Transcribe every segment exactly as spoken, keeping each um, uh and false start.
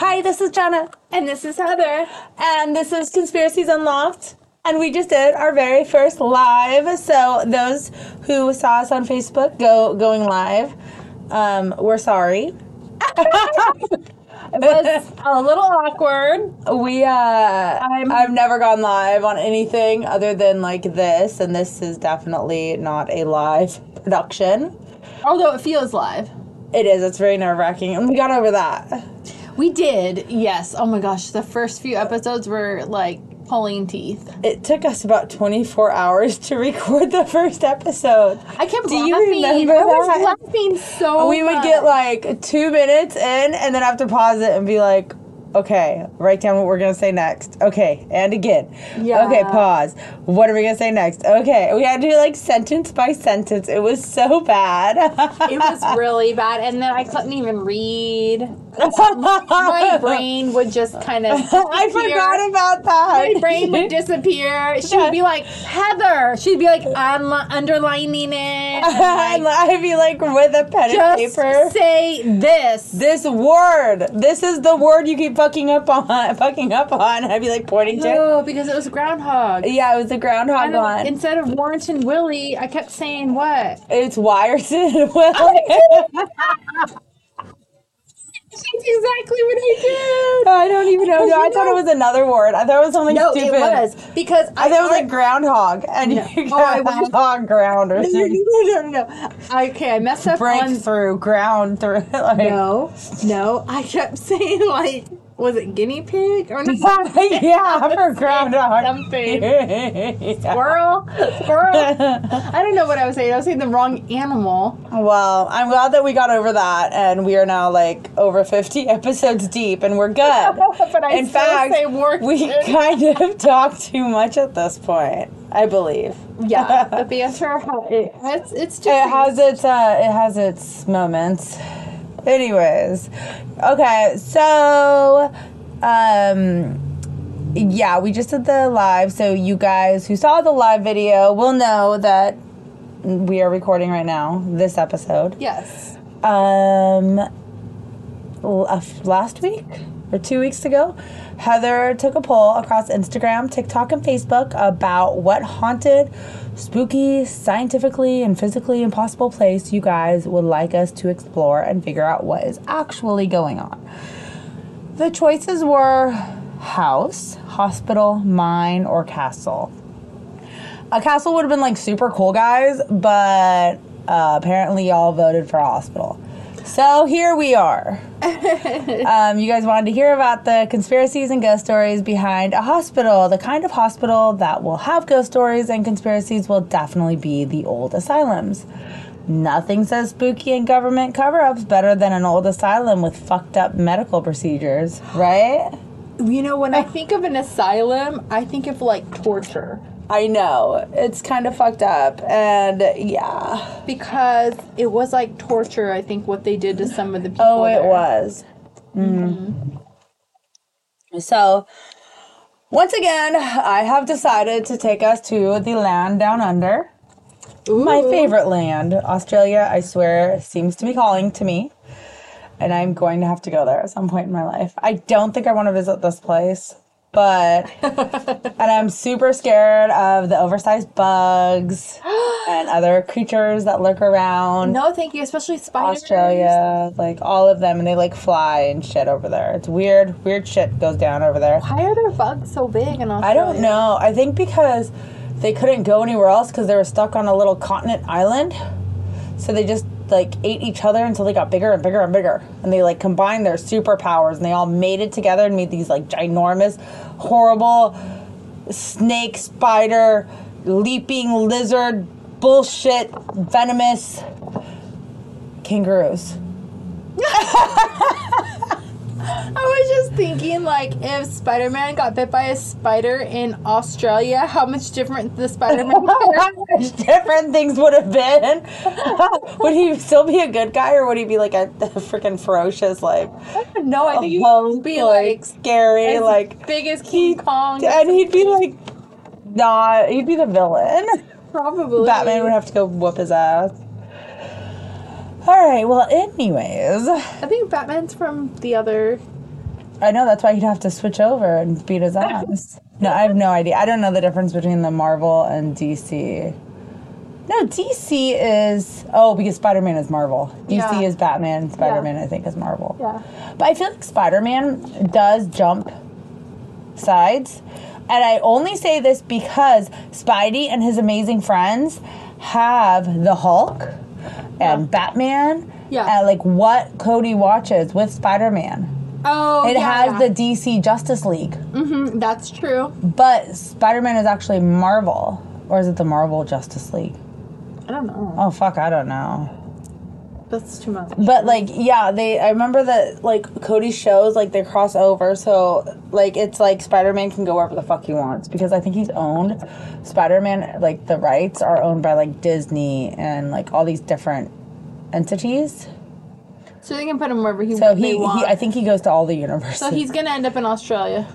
Hi, this is Jana. And this is Heather. And this is Conspiracies Unlocked. And we just did our very first live. So those who saw us on Facebook go going live, um, we're sorry. It was a little awkward. We, uh, I'm, I've never gone live on anything other than like this, and this is definitely not a live production. Although it feels live. It is. It's very nerve-wracking, and we got over that. We did, yes. Oh my gosh, the first few episodes were like pulling teeth. It took us about twenty-four hours to record the first episode. I kept Do laughing. You remember I was that? laughing so We much. would get like two minutes in and then have to pause it and be like, okay, write down what we're going to say next. Okay, and again. Yeah. Okay, pause. What are we going to say next? Okay. We had to do like sentence by sentence. It was so bad. It was really bad. And then I couldn't even read. My brain would just kind of disappear. I forgot about that. My brain would disappear. She would be like, Heather. She'd be like, I'm underlining it. And like, I'd be like, with a pen and paper. Just say this. This word. This is the word you keep fucking up on. Fucking up on. I'd be like pointing no, to it. No, because it was a groundhog. Yeah, it was a groundhog one. Instead of Warrington Willie, I kept saying what? It's Wyerton Willie. That's exactly what I did. I don't even know. No, I know. Thought it was another word. I thought it was something no, stupid. No, it was. Because I, I thought it was like groundhog. And no. you got oh, hog ground or something. No, no, no, no. I, okay, I messed up Break on... through, ground through. Like. No, no. I kept saying, like, was it guinea pig? Or not? Yeah, for groundhog. Something. Squirrel? Squirrel? I don't know what I was saying. I was saying the wrong animal. Well, I'm glad that we got over that, and we are now, like, over fifty episodes deep, and we're good. But I In still fact, say we kind of talk too much at this point, I believe. Yeah, the banter, it's, it's just... It has its, uh, it has its moments. Anyways, okay, so, um, yeah, we just did the live, so you guys who saw the live video will know that we are recording right now, this episode. Yes. Um, last week, or two weeks ago, Heather took a poll across Instagram, TikTok, and Facebook about what haunted, spooky, scientifically and physically impossible place you guys would like us to explore and figure out what is actually going on. The choices were house, hospital, mine, or castle. A castle would have been like super cool, guys, but uh, apparently y'all voted for a hospital. So here we are. Um, you guys wanted to hear about the conspiracies and ghost stories behind a hospital. The kind of hospital that will have ghost stories and conspiracies will definitely be the old asylums. Nothing says spooky and government cover-ups better than an old asylum with fucked up medical procedures, right? You know, when I think of an asylum, I think of, like, torture. I know. It's kind of fucked up. And, yeah. Because it was like torture, I think, what they did to some of the people Oh, it there. was. Mm-hmm. Mm-hmm. So, once again, I have decided to take us to the land down under. Ooh. My favorite land. Australia, I swear, seems to be calling to me. And I'm going to have to go there at some point in my life. I don't think I want to visit this place. But, and I'm super scared of the oversized bugs and other creatures that lurk around. No, thank you, especially spiders. Australia, like all of them, and they like fly and shit over there. It's weird, weird shit goes down over there. Why are their bugs so big in Australia? I don't know. I think because they couldn't go anywhere else because they were stuck on a little continent island. So they just like ate each other until they got bigger and bigger and bigger, and they like combined their superpowers and they all mated together and made these like ginormous, horrible snake, spider, leaping lizard, bullshit, venomous kangaroos. I was just thinking, like, if Spider-Man got bit by a spider in Australia, how much different the Spider-Man would How much different things would have been? Would he still be a good guy, or would he be, like, a, a freaking ferocious, like... No, I think he would be, like, like scary, as like... big as King Kong. And he'd be, like, not... He'd be the villain. Probably. Batman would have to go whoop his ass. All right, well, anyways. I think Batman's from the other I know, that's why you'd have to switch over and beat his ass. No, I have no idea. I don't know the difference between the Marvel and D C. No, D C is... Oh, because Spider-Man is Marvel. D C yeah. is Batman. Spider-Man, yeah. I think, is Marvel. Yeah. But I feel like Spider-Man does jump sides. And I only say this because Spidey and his amazing friends have the Hulk and yeah. Batman. Yeah. And, like, what Cody watches with Spider-Man. Oh, It yeah, has yeah. the D C Justice League. Mm-hmm, that's true. But Spider-Man is actually Marvel. Or is it the Marvel Justice League? I don't know. Oh, fuck, I don't know. That's too much. But, like, yeah, they... I remember that, like, Cody's shows, like, they cross over. So, like, it's like Spider-Man can go wherever the fuck he wants. Because I think he's owned... Spider-Man, like, the rights are owned by, like, Disney and, like, all these different entities. So they can put him wherever he so he, they want. So I think he goes to all the universes. So he's going to end up in Australia.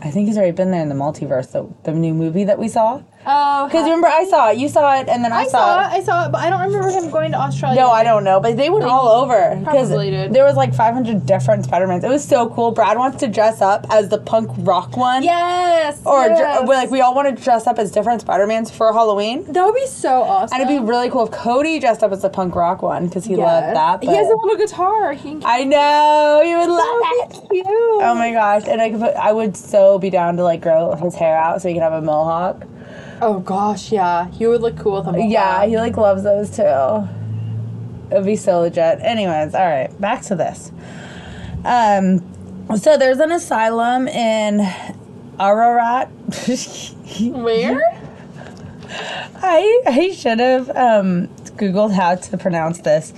I think he's already been there in the multiverse, the, the new movie that we saw. Oh. Because remember, I saw it. You saw it, and then I, I saw it. I saw it, but I don't remember him going to Australia. No, I don't know. But they went like, all over. Probably did. There was like five hundred different Spider-Mans. It was so cool. Brad wants to dress up as the punk rock one. Yes. Or yes. Dr- like we all want to dress up as different Spider-Mans for Halloween. That would be so awesome. And it'd be really cool if Cody dressed up as the punk rock one, because he yes. loved that. But he has a little guitar. He I know. You would love so it. Cute. Oh, my gosh. And I, could put, I would so be down to like grow his hair out so he could have a mohawk. Oh, gosh, yeah. He would look cool with them. Yeah, he, like, loves those, too. It would be so legit. Anyways, all right, back to this. Um, so there's an asylum in Ararat. Where? I I should have um, Googled how to pronounce this.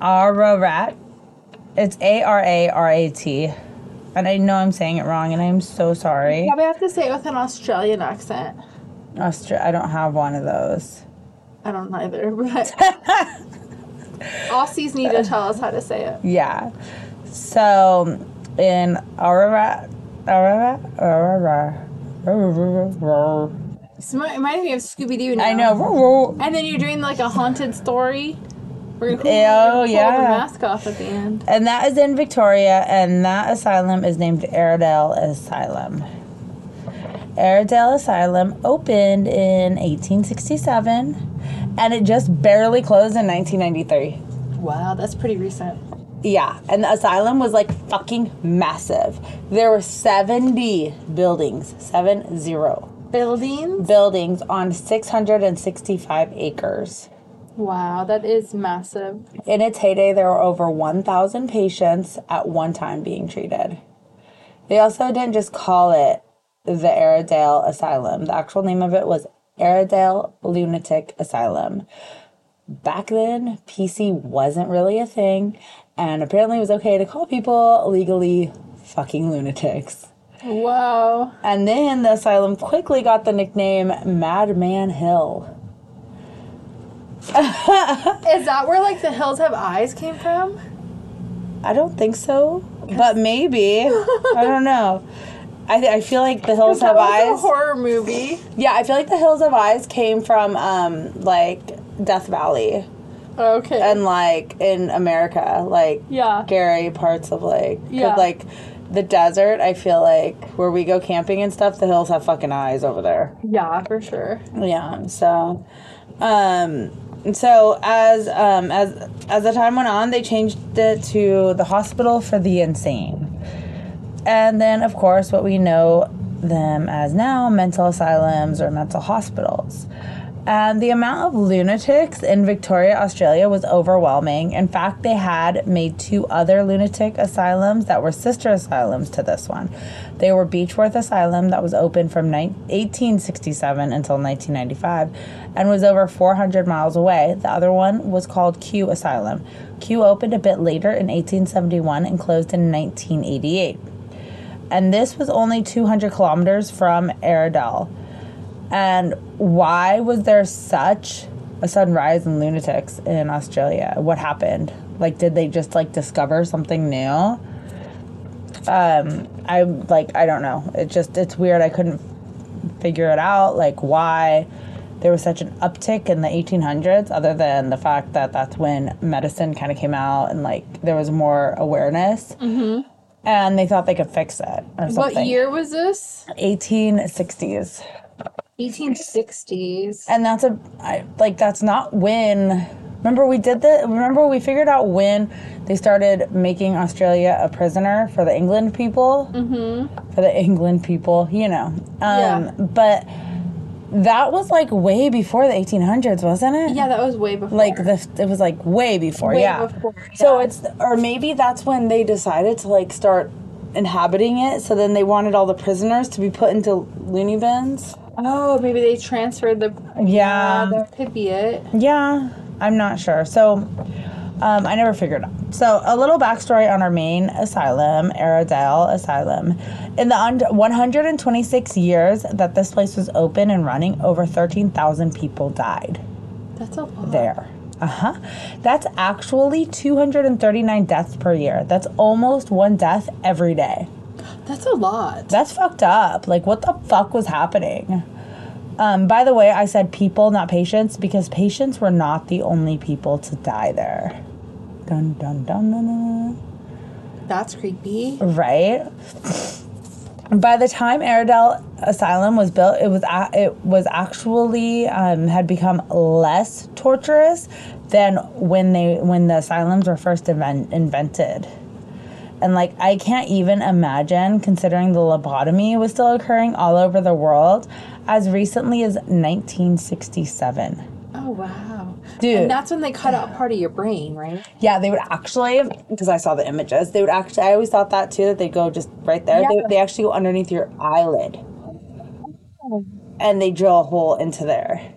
Ararat. It's A R A R A T. And I know I'm saying it wrong, and I'm so sorry. You probably have to say it with an Australian accent. Austra- I don't have one of those. I don't either, but... Aussies need to tell us how to say it. Yeah. So, in Ararat... Ararat? Ararat. Ararat. It reminds me of Scooby-Doo now. I know. And then you're doing, like, a haunted story. We're going oh, to yeah. pull the mask off at the end. And that is in Victoria, and that asylum is named Aradale Asylum. Aradale Asylum opened in eighteen sixty-seven, and it just barely closed in nineteen ninety-three. Wow, that's pretty recent. Yeah, and the asylum was, like, fucking massive. There were seventy buildings, seven zero. Buildings? Buildings on six hundred sixty-five acres. Wow, that is massive. In its heyday, there were over one thousand patients at one time being treated. They also didn't just call it the Aradale Asylum. The actual name of it was Aradale Lunatic Asylum. Back then, P C wasn't really a thing, and apparently it was okay to call people legally fucking lunatics. Wow. And then the asylum quickly got the nickname Madman Hill. Is that where, like, the hills have eyes came from? I don't think so, but maybe. I don't know. I th- I feel like the hills have eyes. That was a horror movie. Yeah, I feel like the hills have eyes came from um like Death Valley. Okay. And like in America, like yeah. scary parts of like yeah. like the desert. I feel like where we go camping and stuff, the hills have fucking eyes over there. Yeah, for sure. Yeah. So, um. So as um, as as the time went on, they changed it to the Hospital for the Insane. And then, of course, what we know them as now, mental asylums or mental hospitals. And the amount of lunatics in Victoria, Australia was overwhelming. In fact, they had made two other lunatic asylums that were sister asylums to this one. They were Beechworth Asylum, that was open from eighteen sixty-seven until nineteen ninety-five and was over four hundred miles away. The other one was called Q Asylum. Q opened a bit later in eighteen seventy-one and closed in nineteen eighty-eight. And this was only two hundred kilometers from Aradale. And why was there such a sudden rise in lunatics in Australia? What happened? Like, did they just, like, discover something new? Um, I, like, I don't know. It just, it's weird. I couldn't figure it out, like, why there was such an uptick in the eighteen hundreds, other than the fact that that's when medicine kind of came out and, like, there was more awareness. Mm-hmm. And they thought they could fix it or something. What year was this? eighteen sixties. eighteen sixties. And that's a, I, like, that's not when, remember we did the, remember we figured out when they started making Australia a prisoner for the England people? Mm-hmm. For the England people, you know. Um, yeah. But that was, like, way before the eighteen hundreds, wasn't it? Yeah, that was way before. Like, the, it was, like, way before, way yeah. before, yeah. So it's, or maybe that's when they decided to, like, start inhabiting it, so then they wanted all the prisoners to be put into loony bins. Oh, maybe they transferred the... Yeah. Uh, that could be it. Yeah. I'm not sure. So, um, I never figured it out. So, a little backstory on our main asylum, Aradale Asylum. In the un- one hundred twenty-six years that this place was open and running, over thirteen thousand people died. That's a lot. There. Uh-huh. That's actually two hundred thirty-nine deaths per year. That's almost one death every day. That's a lot. That's fucked up. Like, what the fuck was happening? Um, by the way, I said people, not patients, because patients were not the only people to die there. Dun, dun, dun, dun, dun. That's creepy. Right? By the time Aradale Asylum was built, it was a- it was actually um, had become less torturous than when they when the asylums were first invent- invented. And, like, I can't even imagine, considering the lobotomy was still occurring all over the world as recently as nineteen sixty-seven. Oh, wow. Dude. And that's when they cut out part of your brain, right? Yeah, they would actually, because I saw the images, they would actually, I always thought that, too, that they'd go just right there. Yeah. They, they actually go underneath your eyelid. Oh. And they drill a hole into there.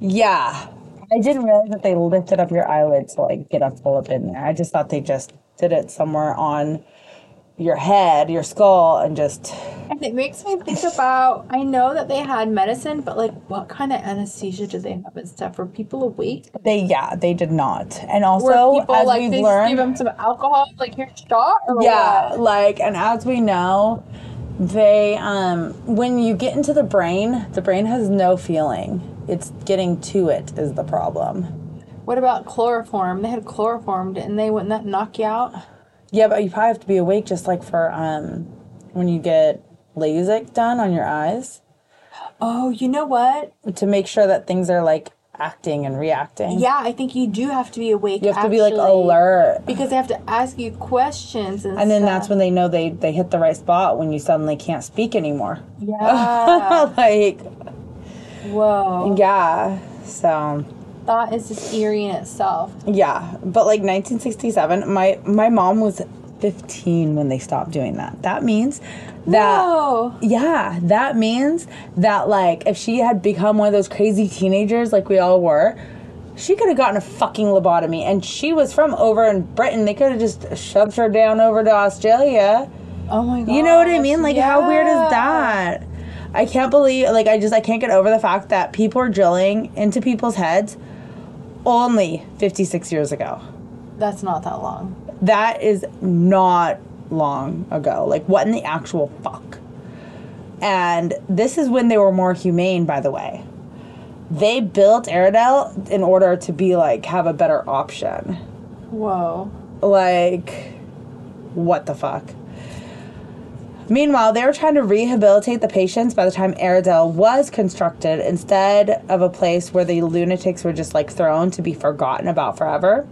Yeah. I didn't realize that they lifted up your eyelid to, like, get a pull up in there. I just thought they just... did it somewhere on your head, your skull, and just... And it makes me think about, I know that they had medicine, but, like, what kind of anesthesia did they have and stuff? Were people awake? They, yeah, they did not. And also, people, as like, we've they learned... They gave them some alcohol, like, here's a shot? Or yeah, what? Like, and as we know, they, um, when you get into the brain, the brain has no feeling. It's getting to it is the problem. What about chloroform? They had chloroformed, and they wouldn't that knock you out? Yeah, but you probably have to be awake just like for um, when you get LASIK done on your eyes. Oh, you know what? To make sure that things are, like, acting and reacting. Yeah, I think you do have to be awake. You have actually, to be, like, alert. Because they have to ask you questions and stuff. And then stuff. That's when they know they, they hit the right spot when you suddenly can't speak anymore. Yeah. Like. Whoa. Yeah, so... That is just eerie in itself. Yeah, but like nineteen sixty-seven, my, my mom was fifteen when they stopped doing that. That means that... Whoa. Yeah, that means that, like, if she had become one of those crazy teenagers like we all were, she could have gotten a fucking lobotomy. And she was from over in Britain. They could have just shoved her down over to Australia. Oh, my God. You know what I mean? Like, yeah. How weird is that? I can't believe... Like, I just... I can't get over the fact that people are drilling into people's heads... Only fifty-six years ago. That's not that long. That is not long ago. Like, what in the actual fuck? And this is when they were more humane, by the way. They built Aradale in order to be, like, have a better option. Whoa. Like, what the fuck? Meanwhile, they were trying to rehabilitate the patients by the time Aradale was constructed instead of a place where the lunatics were just, like, thrown to be forgotten about forever.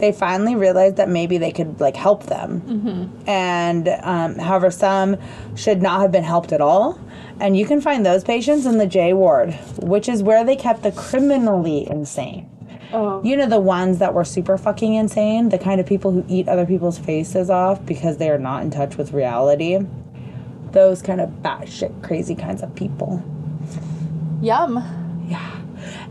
They finally realized that maybe they could, like, help them. Mm-hmm. And, um, however, some should not have been helped at all. And you can find those patients in the J ward, which is where they kept the criminally insane. Oh. You know, the ones that were super fucking insane, the kind of people who eat other people's faces off because they are not in touch with reality. Those kind of batshit crazy kinds of people. Yum. Yeah.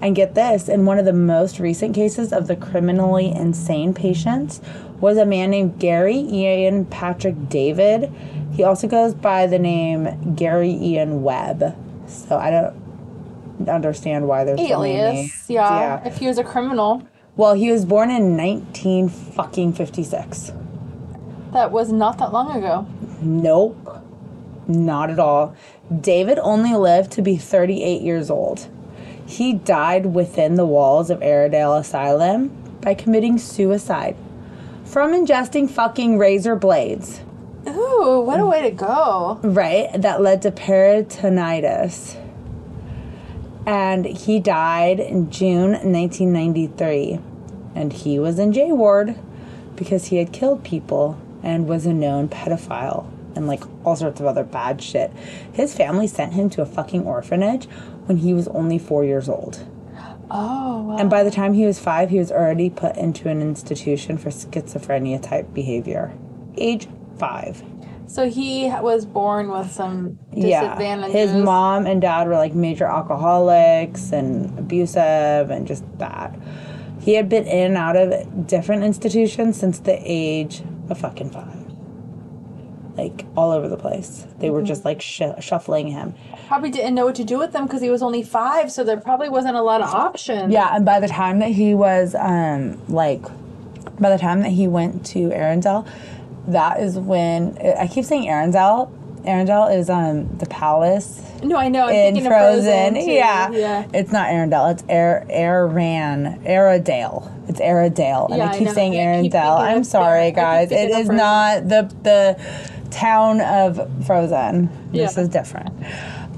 And get this, in one of the most recent cases of the criminally insane patients was a man named Gary Ian Patrick David. He also goes by the name Gary Ian Webb. So I don't understand why there's alias. So yeah. yeah. If he was a criminal. Well, he was born in nineteen fucking fifty-six. That was not that long ago. Nope. Not at all. David only lived to be thirty-eight years old. He died within the walls of Aradale Asylum by committing suicide from ingesting fucking razor blades. Ooh, what a way to go. Right. That led to peritonitis. And he died in June nineteen ninety-three. And he was in J Ward because he had killed people and was a known pedophile and, like, all sorts of other bad shit. His family sent him to a fucking orphanage when he was only four years old. Oh, wow. And by the time he was five, he was already put into an institution for schizophrenia-type behavior. Age five. So he was born with some disadvantages. Yeah, his mom and dad were, like, major alcoholics and abusive and just bad. He had been in and out of different institutions since the age of fucking five. Like, all over the place. They mm-hmm. were just, like, sh- shuffling him. Probably didn't know what to do with them because he was only five, so there probably wasn't a lot of options. Yeah, and by the time that he was, um, like, by the time that he went to Arendelle, that is when, I keep saying Arendelle. Arendelle is um the palace. No, I know. I'm in thinking Frozen. Of Frozen. Yeah. yeah. It's not Arendelle. It's Air Aran Aradale. It's Aradale. And yeah, I keep I saying I keep Arendelle. I'm sorry, it. guys. It is not the the town of Frozen. Yeah. This is different.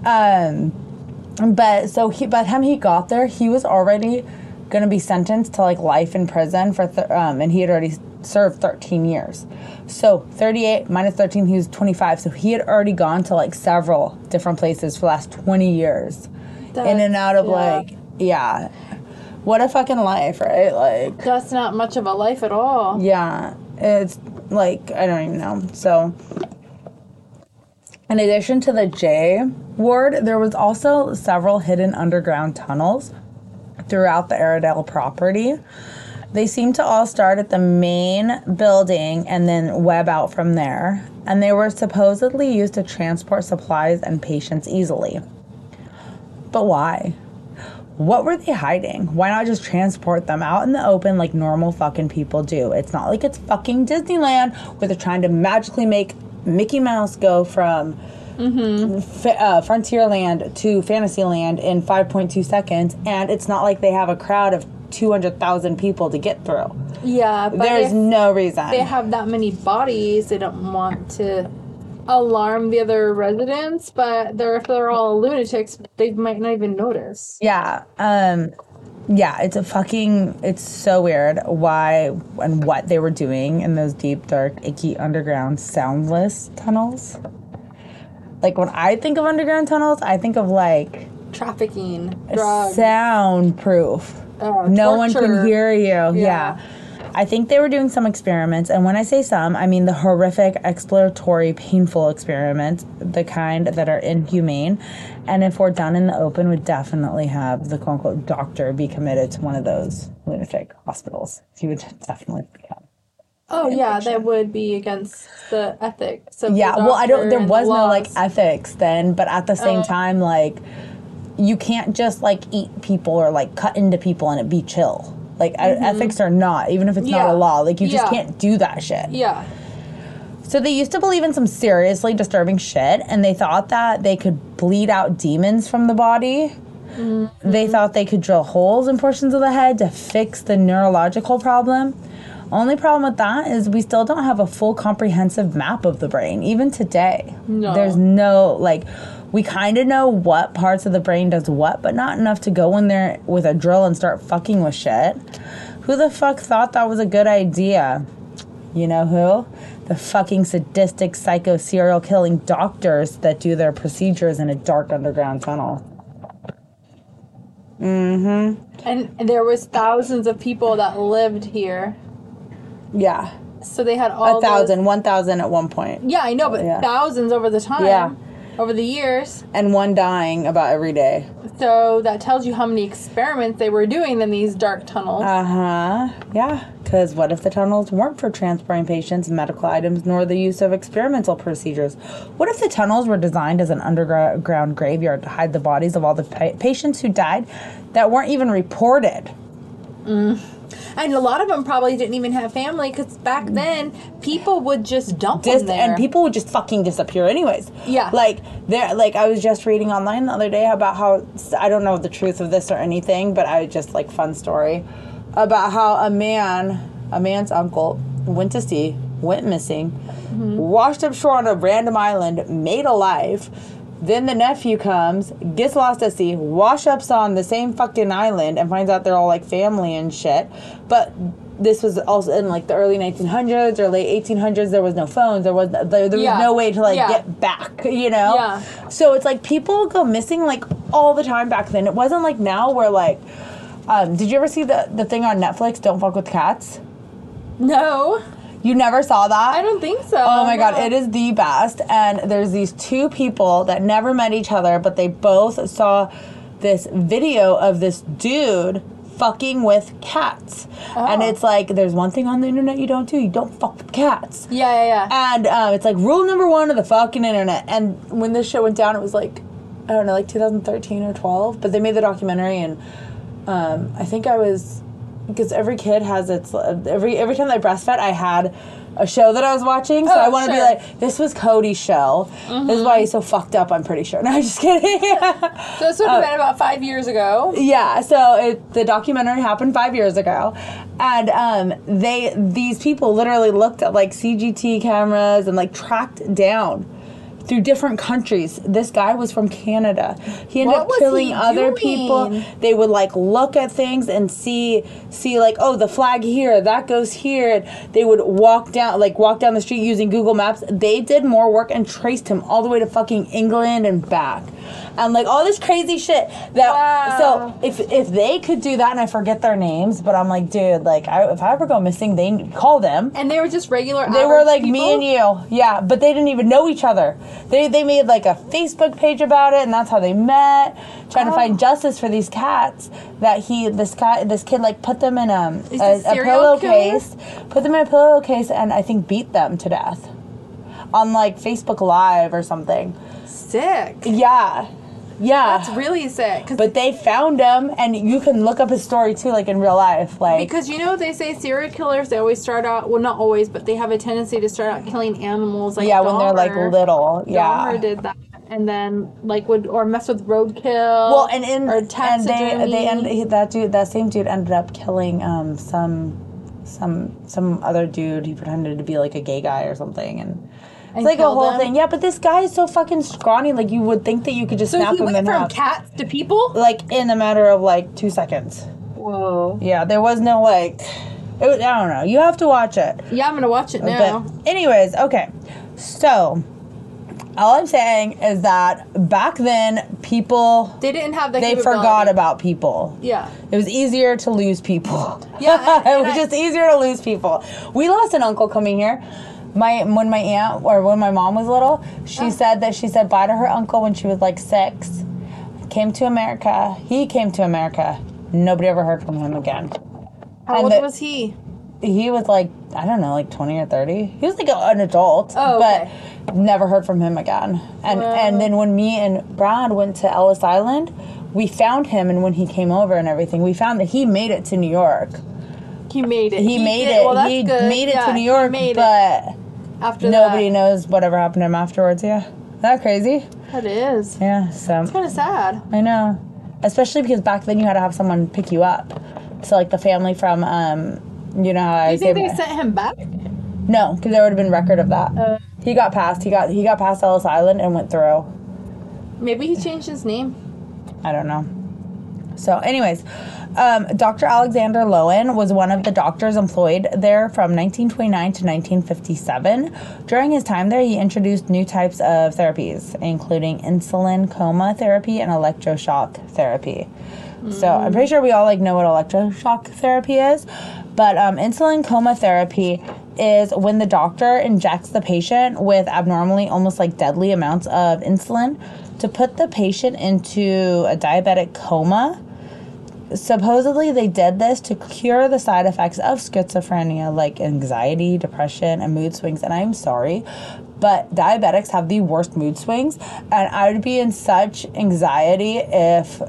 Um but so he, by the time he got there, he was already going to be sentenced to, like, life in prison for th- um and he had already served thirteen years. So thirty-eight minus thirteen, he was twenty-five. So he had already gone to, like, several different places for the last twenty years. That's, in and out of, yeah. like, yeah. What a fucking life, right? Like, that's not much of a life at all. Yeah. It's, like, I don't even know. So in addition to the J ward, there was also several hidden underground tunnels throughout the Aradale property. They seem to all start at the main building and then web out from there. And they were supposedly used to transport supplies and patients easily. But why? What were they hiding? Why not just transport them out in the open like normal fucking people do? It's not like it's fucking Disneyland where they're trying to magically make Mickey Mouse go from Mm-hmm. F- uh, Frontierland to Fantasyland in five point two seconds. And it's not like they have a crowd of two hundred thousand people to get through. Yeah. But there's no reason. They have that many bodies. They don't want to alarm the other residents, but they're, if they're all lunatics, they might not even notice. Yeah. Um, yeah, it's a fucking, it's so weird why and what they were doing in those deep, dark, icky, underground, soundless tunnels. Like, when I think of underground tunnels, I think of, like... Trafficking. Drugs. Soundproof. Oh, no torture. One can hear you. Yeah. yeah. I think they were doing some experiments. And when I say some, I mean the horrific, exploratory, painful experiments, the kind that are inhumane. And if we're done in the open, we'd definitely have the quote-unquote doctor be committed to one of those lunatic hospitals. He would definitely become. Oh, yeah, that would be against the ethics. Yeah, well, I don't, there was no, like, ethics then. But at the same um, time, like... You can't just, like, eat people or, like, cut into people and it be chill. Like, mm-hmm. ethics are not, even if it's yeah. not a law. Like, you yeah. just can't do that shit. Yeah. So they used to believe in some seriously disturbing shit, and they thought that they could bleed out demons from the body. Mm-hmm. They thought they could drill holes in portions of the head to fix the neurological problem. Only problem with that is we still don't have a full comprehensive map of the brain, even today. No. There's no, like... We kind of know what parts of the brain does what, but not enough to go in there with a drill and start fucking with shit. Who the fuck thought that was a good idea? You know who? The fucking sadistic, psycho, serial-killing doctors that do their procedures in a dark underground tunnel. Mm-hmm. And there was thousands of people that lived here. Yeah. So they had all A thousand, those... one thousand at one point. Yeah, I know, but yeah. thousands over the time. Yeah. Over the years. And one dying about every day. So that tells you how many experiments they were doing in these dark tunnels. Uh-huh. Yeah. Because what if the tunnels weren't for transporting patients, medical items, nor the use of experimental procedures? What if the tunnels were designed as an underground graveyard to hide the bodies of all the pa- patients who died that weren't even reported? Mm. And a lot of them probably didn't even have family because back then people would just dump Dis- them there, and people would just fucking disappear anyways. Yeah, like there, like I was just reading online the other day about how I don't know the truth of this or anything, but I just like fun story about how a man, a man's uncle went to see went missing, mm-hmm. washed up shore on a random island, made alive. Then the nephew comes, gets lost at sea, wash ups on the same fucking island, and finds out they're all like family and shit. But this was also in like the early nineteen hundreds or late eighteen hundreds. There was no phones. There was there, there yeah. was no way to like yeah. get back. You know. Yeah. So it's like people go missing like all the time back then. It wasn't like now where like, um, did you ever see the the thing on Netflix? Don't Fuck with Cats. No. You never saw that? I don't think so. Oh, my no. God. It is the best. And there's these two people that never met each other, but they both saw this video of this dude fucking with cats. Oh. And it's like, there's one thing on the internet you don't do. You don't fuck with cats. Yeah, yeah, yeah. And um, it's like rule number one of the fucking internet. And when this show went down, it was like, I don't know, like two thousand thirteen or twelve. But they made the documentary, and um, I think I was... Because every kid has its... Every every time I breastfed, I had a show that I was watching. So oh, I want to sure. be like, this was Cody's show. Mm-hmm. This is why he's so fucked up, I'm pretty sure. No, I'm just kidding. So this would have um, been about five years ago. Yeah. So it, the documentary happened five years ago. And um, they these people literally looked at, like, C G T cameras and, like, tracked down through different countries. This guy was from Canada. He ended what up killing other doing? people. They would like look at things and see see like, oh, the flag here, that goes here. And they would walk down like walk down the street using Google Maps. They did more work and traced him all the way to fucking England and back. And like all this crazy shit that wow. so if if they could do that, and I forget their names, but I'm like, dude, like I, if I ever go missing, they call them. And they were just regular They were like people? me and you. Yeah, but they didn't even know each other. They they made like a Facebook page about it, and that's how they met, trying oh. to find justice for these cats. That he this guy this kid like put them in um a, a, a pillowcase, put them in a pillowcase, and I think beat them to death, on like Facebook Live or something. Sick. Yeah. Yeah. That's really sick. But they found him, and you can look up his story, too, like, in real life. like Because, you know, they say serial killers, they always start out, well, not always, but they have a tendency to start out killing animals. Like yeah, Dahmer. When they're, like, little. Yeah. Dahmer did that. And then, like, would, or mess with roadkill. Well, and in, or and they, they ended, that dude, that same dude ended up killing um some, some, some other dude. He pretended to be, like, a gay guy or something, and... It's like a whole them. thing. Yeah, but this guy is so fucking scrawny. Like, you would think that you could just so snap him in half. So he went from cats to people? Like, in a matter of, like, two seconds. Whoa. Yeah, there was no, like... It was, I don't know. You have to watch it. Yeah, I'm going to watch it now. But anyways, okay. So... All I'm saying is that back then, people... They didn't have the They forgot about people. Yeah. It was easier to lose people. Yeah. And, and it was I, just easier to lose people. We lost an uncle coming here. My when my aunt or when my mom was little, she oh. said that she said bye to her uncle when she was like six. Came to America. He came to America. Nobody ever heard from him again. How and old the, was he? He was like, I don't know, like twenty or thirty. He was like a, an adult, oh, okay. but never heard from him again. And well. and then when me and Brad went to Ellis Island, we found him, and when he came over and everything, we found that he made it to New York. He made it. He, he made did. it. Well, that's he good. made it yeah, to New York, but... It. After Nobody that. knows whatever happened to him afterwards, yeah. Isn't that crazy? That is. Yeah, so. It's kind of sad. I know. Especially because back then you had to have someone pick you up. So, like, the family from, um, you know how I say... You think they sent him back? No, because there would have been record of that. Uh, he got past. He got he got past Ellis Island and went through. Maybe he changed his name. I don't know. So, anyways, um, Doctor Alexander Lowen was one of the doctors employed there from nineteen twenty-nine to nineteen fifty-seven. During his time there, he introduced new types of therapies, including insulin coma therapy and electroshock therapy. Mm. So, I'm pretty sure we all, like, know what electroshock therapy is, but um, insulin coma therapy is when the doctor injects the patient with abnormally, almost, like, deadly amounts of insulin to put the patient into a diabetic coma. Supposedly, they did this to cure the side effects of schizophrenia, like anxiety, depression, and mood swings. And I'm sorry, but diabetics have the worst mood swings, and I would be in such anxiety if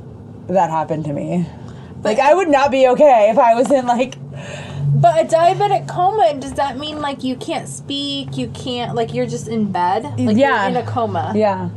that happened to me. Like, I would not be okay if I was in, like... But a diabetic coma, does that mean, like, you can't speak, you can't... Like, you're just in bed? Like, yeah. You're in a coma? Yeah.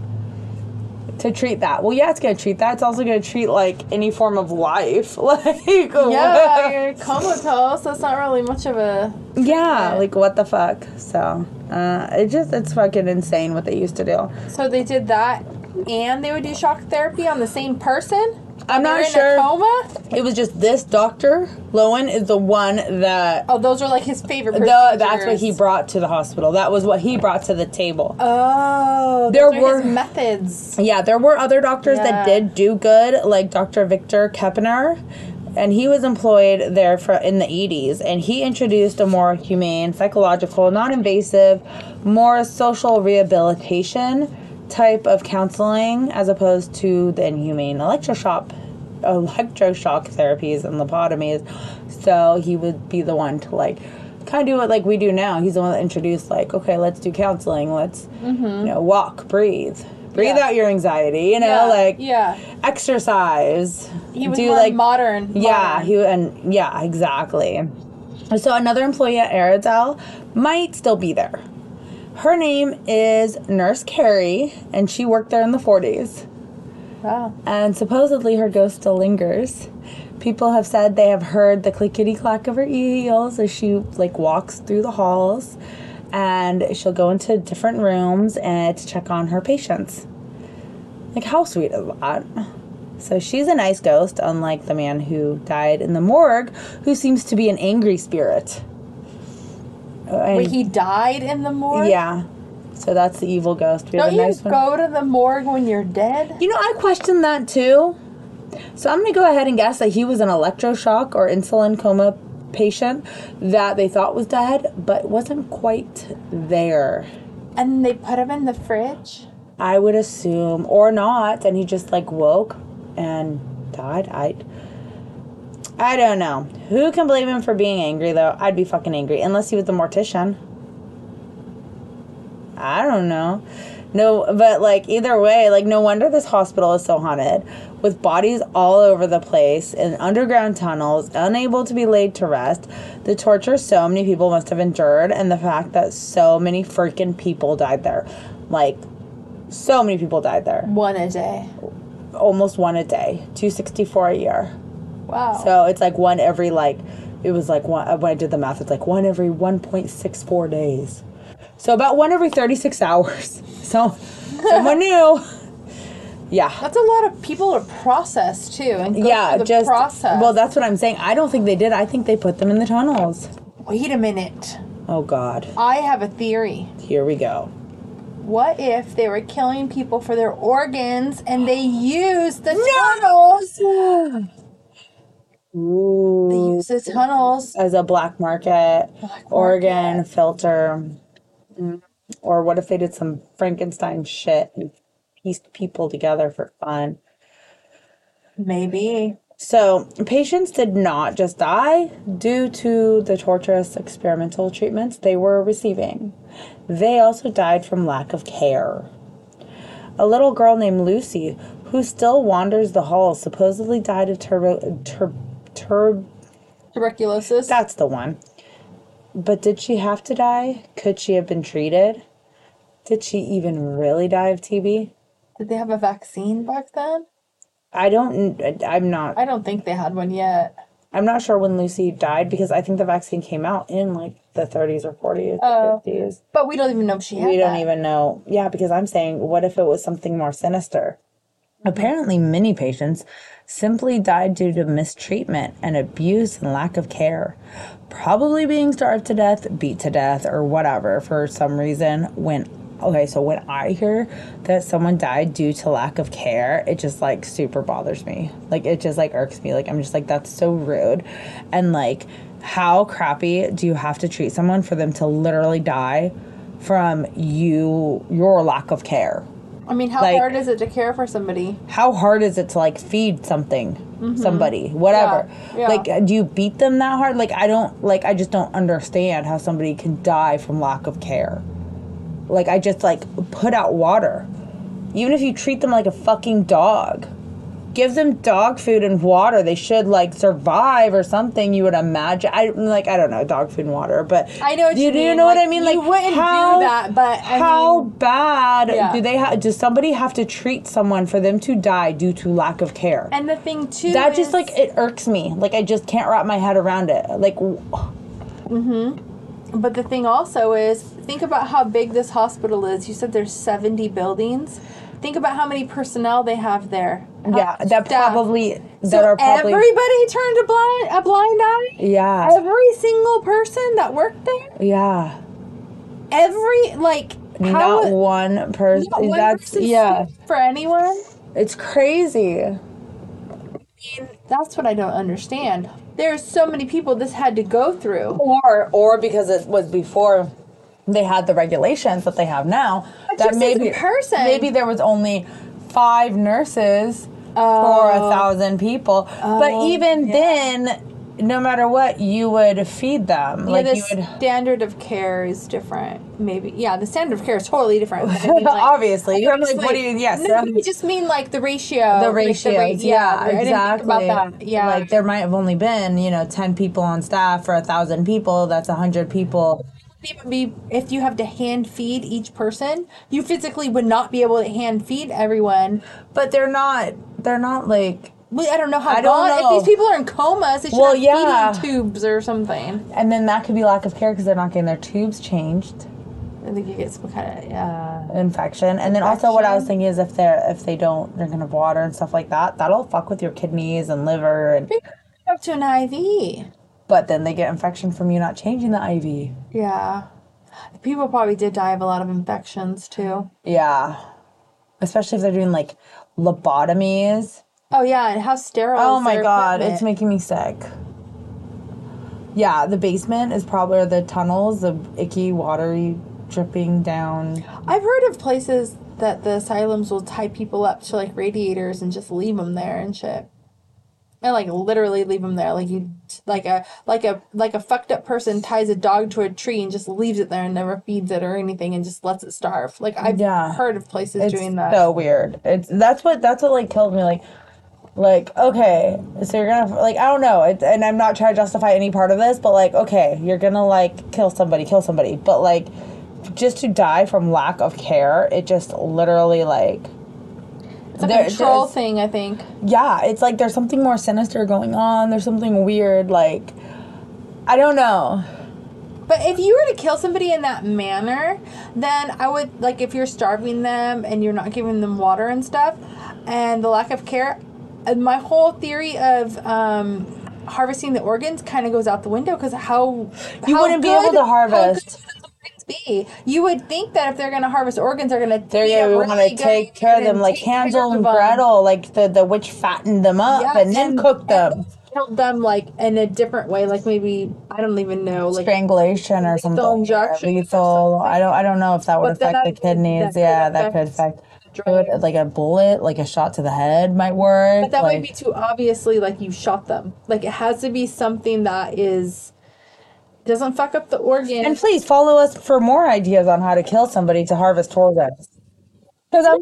To treat that. Well, yeah, it's going to treat that. It's also going to treat, like, any form of life. Like, yeah, you're comatose. That's not really much of a Yeah, like what the fuck. So uh, it just it's fucking insane what they used to do. So they did that, and they would do shock therapy on the same person. I'm not sure. In a coma? It was just this Doctor Lowen is the one that. Oh, those are like his favorite procedures. That's what he brought to the hospital. That was what he brought to the table. Oh, there those were are his methods. Yeah, there were other doctors yeah. that did do good, like Doctor Victor Kepner, and he was employed there for in the eighties, and he introduced a more humane, psychological, non-invasive, more social rehabilitation type of counseling as opposed to the inhumane electroshock electroshock therapies and lobotomies. So he would be the one to like kind of do what like we do now. He's the one that introduced like, okay, let's do counseling, let's mm-hmm. you know, walk, breathe breathe yeah. out your anxiety, you know, yeah. like yeah exercise. He was do, more like modern yeah modern. He and yeah exactly. So another employee at Aradale might still be there. Her name is Nurse Carrie, and she worked there in the forties. Wow. And supposedly her ghost still lingers. People have said they have heard the clickety-clack of her heels as she, like, walks through the halls. And she'll go into different rooms and to check on her patients. Like, how sweet is that? So she's a nice ghost, unlike the man who died in the morgue, who seems to be an angry spirit. And wait, he died in the morgue? Yeah. So that's the evil ghost. We Don't you nice go to the morgue when you're dead? You know, I questioned that too. So I'm going to go ahead and guess that he was an electroshock or insulin coma patient that they thought was dead, but wasn't quite there. And they put him in the fridge? I would assume. Or not. And he just, like, woke and died. I... I don't know. Who can blame him for being angry, though? I'd be fucking angry. Unless he was the mortician. I don't know. No, but, like, either way, like, no wonder this hospital is so haunted. With bodies all over the place, in underground tunnels, unable to be laid to rest, the torture so many people must have endured, and the fact that so many freaking people died there. Like, so many people died there. One a day. Almost one a day. two hundred sixty-four a year. Wow. So it's like one every, like, it was like one, when I did the math, it's like one every one point six four days. So about one every thirty-six hours. So someone knew. Yeah. That's a lot of people to process, too. And go yeah, through the just, process. Well, that's what I'm saying. I don't think they did. I think they put them in the tunnels. Wait a minute. Oh, God. I have a theory. Here we go. What if they were killing people for their organs and they used the tunnels? No! Ooh. They use the tunnels as a black market, black organ market. filter. Mm. Or what if they did some Frankenstein shit and pieced people together for fun? Maybe. So patients did not just die due to the torturous experimental treatments they were receiving. They also died from lack of care. A little girl named Lucy, who still wanders the halls, supposedly died of turbo... Tur- Tur- tuberculosis. That's the one. But did she have to die? Could she have been treated? Did she even really die of T B? Did they have a vaccine back then? I don't... I'm not... I don't think they had one yet. I'm not sure when Lucy died because I think the vaccine came out in, like, the thirties or forties or fifties. But we don't even know if she had We don't that. even know. Yeah, because I'm saying, what if it was something more sinister? Apparently, many patients simply died due to mistreatment and abuse and lack of care. Probably being starved to death, beat to death, or whatever for some reason. When okay, so when I hear that someone died due to lack of care, it just, like, super bothers me. Like, it just, like, irks me. Like, I'm just like, that's so rude. And, like, how crappy do you have to treat someone for them to literally die from you your lack of care? I mean, how like, hard is it to care for somebody? How hard is it to, like, feed something, mm-hmm. somebody, whatever? Yeah, yeah. Like, do you beat them that hard? Like, I don't, like, I just don't understand how somebody can die from lack of care. Like, I just, like, put out water. Even if you treat them like a fucking dog. Give them dog food and water. They should, like, survive or something, you would imagine. I like, I don't know, dog food and water, but... I know what you, you mean. You know like, what I mean? Like, you wouldn't how, do that, but... I how mean, bad yeah. do they ha- does somebody have to treat someone for them to die due to lack of care? And the thing, too, That is, just, like, it irks me. Like, I just can't wrap my head around it. Like... Mm-hmm. But the thing also is, think about how big this hospital is. You said there's seventy buildings. Think about how many personnel they have there. Yeah, that staff. probably that so are probably everybody turned a blind a blind eye. Yeah, every single person that worked there. Yeah, every like how, not one person. Not one that's person yeah for anyone. It's crazy. I mean, that's what I don't understand. There's so many people this had to go through, or or because it was before they had the regulations that they have now. But that maybe person. maybe there was only five nurses oh. for a thousand people. Oh, but even yeah. then, no matter what, you would feed them. Yeah, like the you would, standard of care is different. Maybe yeah, the standard of care is totally different. I mean, like, obviously, you're like, like, what do you? Yes, no, um, you just mean like the ratio. The ratio, like yeah, yeah, exactly. I didn't think about that. Yeah, like there might have only been you know ten people on staff for a thousand people. That's a hundred people. Even be if you have to hand feed each person, you physically would not be able to hand feed everyone. But they're not. They're not like. Well, I don't know how. I don't know. If these people are in comas, they should well, have yeah. feeding tubes or something. And then that could be lack of care because they're not getting their tubes changed. I think you get some kind of uh, infection. And then also, what I was thinking is if they're if they don't drink enough water and stuff like that, that'll fuck with your kidneys and liver and up to an I V. But then they get infection from you not changing the I V. Yeah. People probably did die of a lot of infections, too. Yeah. Especially if they're doing, like, lobotomies. Oh, yeah. And how sterile Oh, my God. Equipment. It's making me sick. Yeah. The basement is probably, or the tunnels, the icky, watery, dripping down. I've heard of places that the asylums will tie people up to, like, radiators and just leave them there and shit. And like literally leave them there, like you, like a like a like a fucked up person ties a dog to a tree and just leaves it there and never feeds it or anything and just lets it starve. Like I've yeah. heard of places it's doing that. It's so weird. It's that's what that's what like killed me. Like, like okay, so you're gonna like I don't know. It, and I'm not trying to justify any part of this, but like okay, you're gonna like kill somebody, kill somebody, but like just to die from lack of care, it just literally like. It's a control thing, I think. Yeah, it's like there's something more sinister going on. There's something weird, like, I don't know. But if you were to kill somebody in that manner, then I would, like, if you're starving them and you're not giving them water and stuff, and the lack of care, my whole theory of um, harvesting the organs kind of goes out the window because how You how wouldn't good, be able to harvest. Be. You would think that if they're going to harvest organs, they're going to There yeah, we really want to take care of them, like Hansel and Gretel, like the, the witch fattened them up yeah, and, and then cooked and them. Killed them, like, in a different way, like maybe, I don't even know. Like strangulation or something. Injection. Lethal. I don't, I don't know if that would but affect the kidneys. That yeah, that could affect. Would, like a bullet, like a shot to the head might work. But that like, would be too obviously, like, you shot them. Like, it has to be something that is... doesn't fuck up the organ. And please follow us for more ideas on how to kill somebody to harvest organs. Because I'm,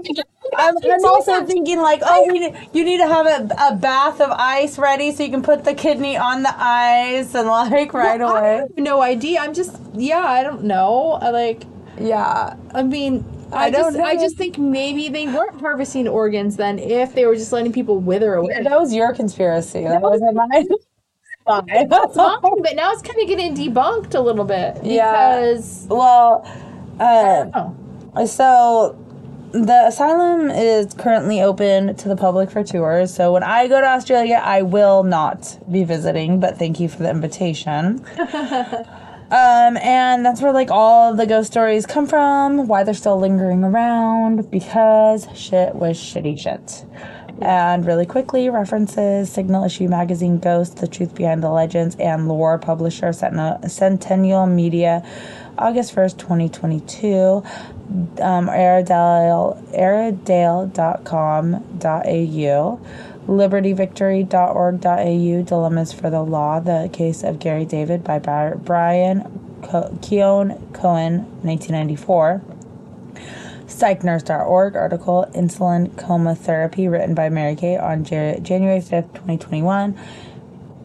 I'm, I'm also thinking like, oh, you need, you need to have a, a bath of ice ready so you can put the kidney on the ice and like right well, away. I have no idea. I'm just, yeah, I don't know. I like, yeah, I mean, I, I don't just, know. I just think maybe they weren't harvesting organs then if they were just letting people wither away. That was your conspiracy. That, that wasn't mine. It's mine, but now it's kind of getting debunked a little bit. Because yeah. Well, uh, so the asylum is currently open to the public for tours. So when I go to Australia, I will not be visiting, but thank you for the invitation. um, and that's where like all the ghost stories come from, why they're still lingering around, because shit was shitty shit. And really quickly, references Signal Issue Magazine, Ghosts, The Truth Behind the Legends, and Lore, publisher Centennial Media, August first, twenty twenty-two, um, Aradale, aradale dot com dot a u. liberty victory dot org dot a u, Dilemmas for the Law, The Case of Gary David by Brian Keown Cohen, nineteen ninety-four. psych nurse dot org article, Insulin Coma Therapy, written by Mary Kate on January fifth, twenty twenty-one.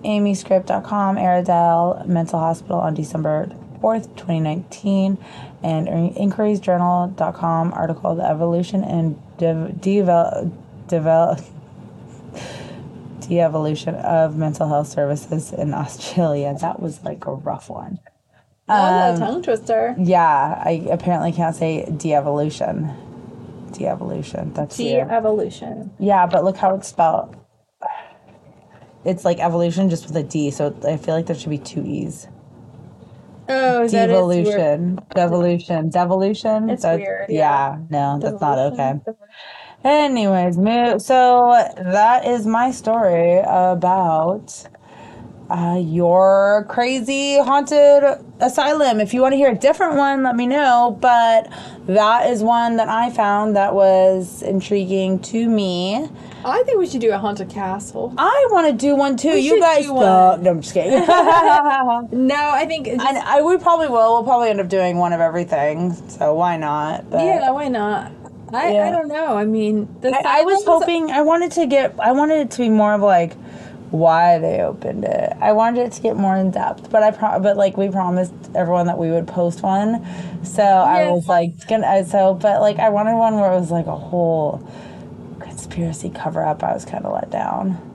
amy script dot com, Aradale Mental Hospital on December fourth, twenty nineteen. And inquiries journal dot com article, The Evolution and Dev- Devel- Devel- De-Evolution of Mental Health Services in Australia. That was like a rough one. Oh, um, tongue twister. Yeah, I apparently can't say de-evolution. De-evolution. That's de-evolution. Yeah, but look how it's spelled. It's like evolution just with a D, so I feel like there should be two E's. Oh, is devolution. That devolution. Devolution. Devolution. It's that's, weird. Yeah, yeah. No, devolution. That's not okay. Anyways, so that is my story about uh, your crazy haunted asylum. If you want to hear a different one, let me know. But that is one that I found that was intriguing to me. I think we should do a haunted castle. I want to do one too. We you guys do one. No, I'm just kidding. No, I think just, and I we probably will. We'll probably end up doing one of everything. So why not? But, yeah, why not? I, yeah. I don't know. I mean, the I, I was hoping I wanted to get I wanted it to be more of like why they opened it. I wanted it to get more in depth, but I pro- but like we promised everyone that we would post one. So yes. I was like gonna so but like I wanted one where it was like a whole conspiracy cover up. I was kind of let down.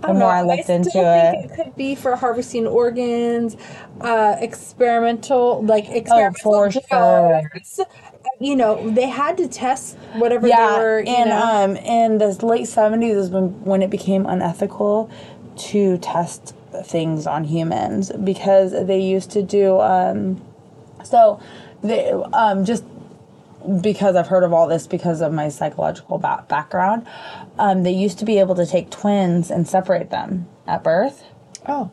The I more know, I looked I into think it, it could be for harvesting organs, uh, experimental like experimental oh, for drugs. Sure. You know, they had to test whatever yeah, they were. You and know. um, in the late seventies is when when it became unethical to test things on humans because they used to do um, so they um just. Because I've heard of all this because of my psychological ba- background, um, they used to be able to take twins and separate them at birth. Oh.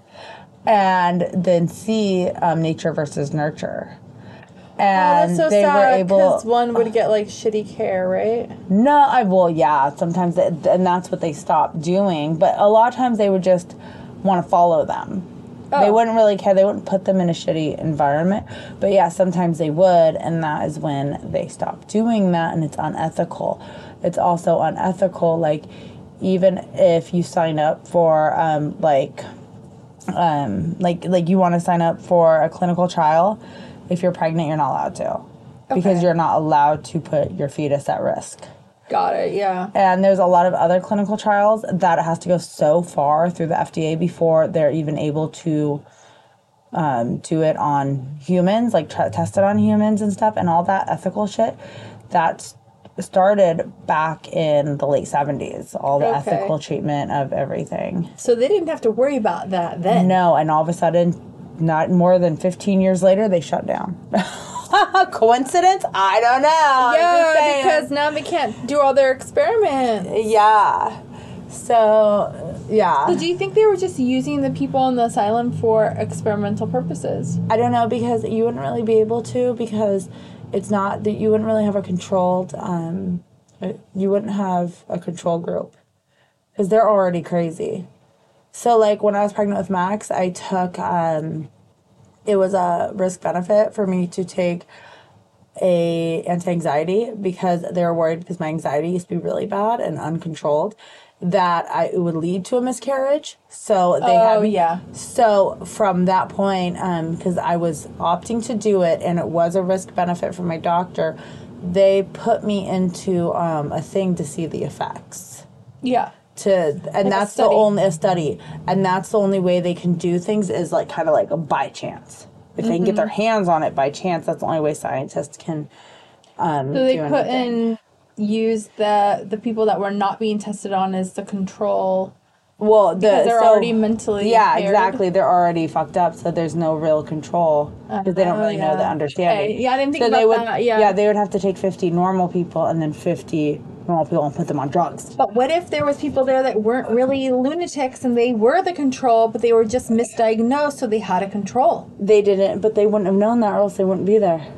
And then see um, nature versus nurture. And oh, that's so they sad, were able because one would get like shitty care, right? No, I well, yeah, sometimes, they, and that's what they stopped doing. But a lot of times they would just want to follow them. Oh. They wouldn't really care. They wouldn't put them in a shitty environment. But, yeah, sometimes they would, and that is when they stop doing that, and it's unethical. It's also unethical, like, even if you sign up for, um, like, um, like, like you want to sign up for a clinical trial, if you're pregnant, you're not allowed to. Okay. Because you're not allowed to put your fetus at risk. Got it, yeah. And there's a lot of other clinical trials that it has to go so far through the F D A before they're even able to um, do it on humans, like t- test it on humans and stuff and all that ethical shit. That started back in the late seventies, all the okay. ethical treatment of everything. So they didn't have to worry about that then? No, and all of a sudden, not more than fifteen years later, they shut down. Coincidence? I don't know. Yeah, because now they can't do all their experiments. Yeah. So, yeah. So do you think they were just using the people in the asylum for experimental purposes? I don't know, because you wouldn't really be able to, because it's not that you wouldn't really have a controlled, um, you wouldn't have a control group, because they're already crazy. So, like, when I was pregnant with Max, I took, um... it was a risk-benefit for me to take a anti-anxiety because they were worried because my anxiety used to be really bad and uncontrolled that I it would lead to a miscarriage. So they oh, had me, yeah. So from that point, um, because I was opting to do it and it was a risk-benefit for my doctor, they put me into um, a thing to see the effects. Yeah. To, and like that's the only a study, and that's the only way they can do things is like kind of like a by chance. If mm-hmm. they can get their hands on it by chance, that's the only way scientists can. Um, so they do put anything. in use the the people that were not being tested on as the control. Well, the, because they're so, already mentally. Yeah, impaired. Exactly. They're already fucked up, so there's no real control because uh, they don't really yeah. know the understanding. Okay. Yeah, I didn't think so about they would, that. Yeah. yeah, they would have to take fifty normal people and then fifty normal people and put them on drugs. But what if there was people there that weren't really lunatics and they were the control, but they were just misdiagnosed, so they had a control? They didn't, but they wouldn't have known that, or else they wouldn't be there.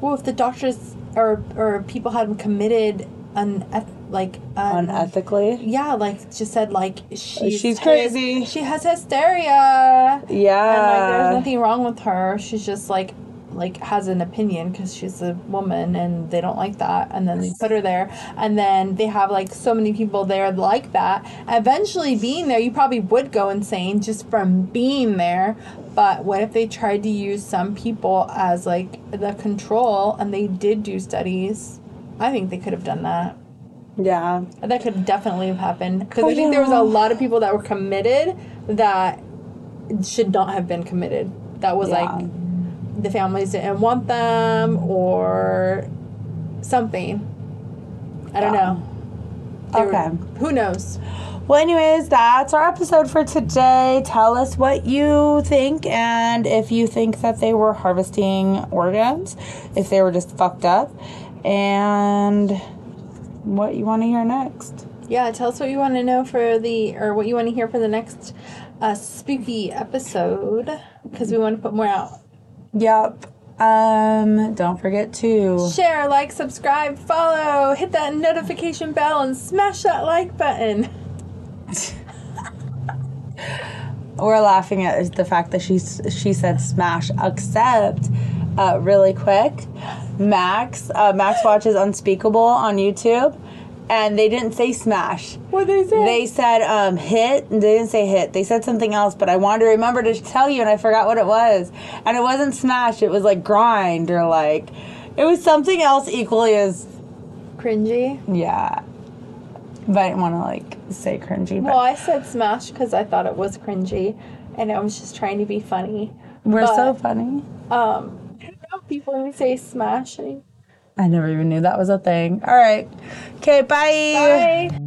Well, if the doctors or or people hadn't committed an like um, unethically yeah like just said like she's, she's crazy she has hysteria yeah and like there's nothing wrong with her, she's just like like has an opinion because she's a woman and they don't like that, and then they put her there, and then they have like so many people there like that. Eventually being there, you probably would go insane just from being there. But what if they tried to use some people as like the control, and they did do studies? I think they could have done that. Yeah. That could definitely have happened. Because I, I think know. there was a lot of people that were committed that should not have been committed. that was yeah. like the families didn't want them or something. I don't yeah. know. They okay. Were, who knows? Well, anyways, that's our episode for today. Tell us what you think, and if you think that they were harvesting organs, if they were just fucked up, and what you want to hear next. Yeah, tell us what you want to know for the, or what you want to hear for the next uh, spooky episode, because we want to put more out. Yep. Um, don't forget to share, like, subscribe, follow, hit that notification bell, and smash that like button. We're laughing at the fact that she she said smash, except uh, really quick, Max uh, Max watches Unspeakable on YouTube, and they didn't say smash. What did they say? They said um, hit, and they didn't say hit. They said something else, but I wanted to remember to tell you, and I forgot what it was. And it wasn't smash. It was like grind, or like it was something else equally as cringy. Yeah. But I didn't want to, like, say cringy. But. Well, I said smash because I thought it was cringy, and I was just trying to be funny. We're but, so funny. Um, I don't know, people say smashing. I never even knew that was a thing. All right. Okay, bye. Bye.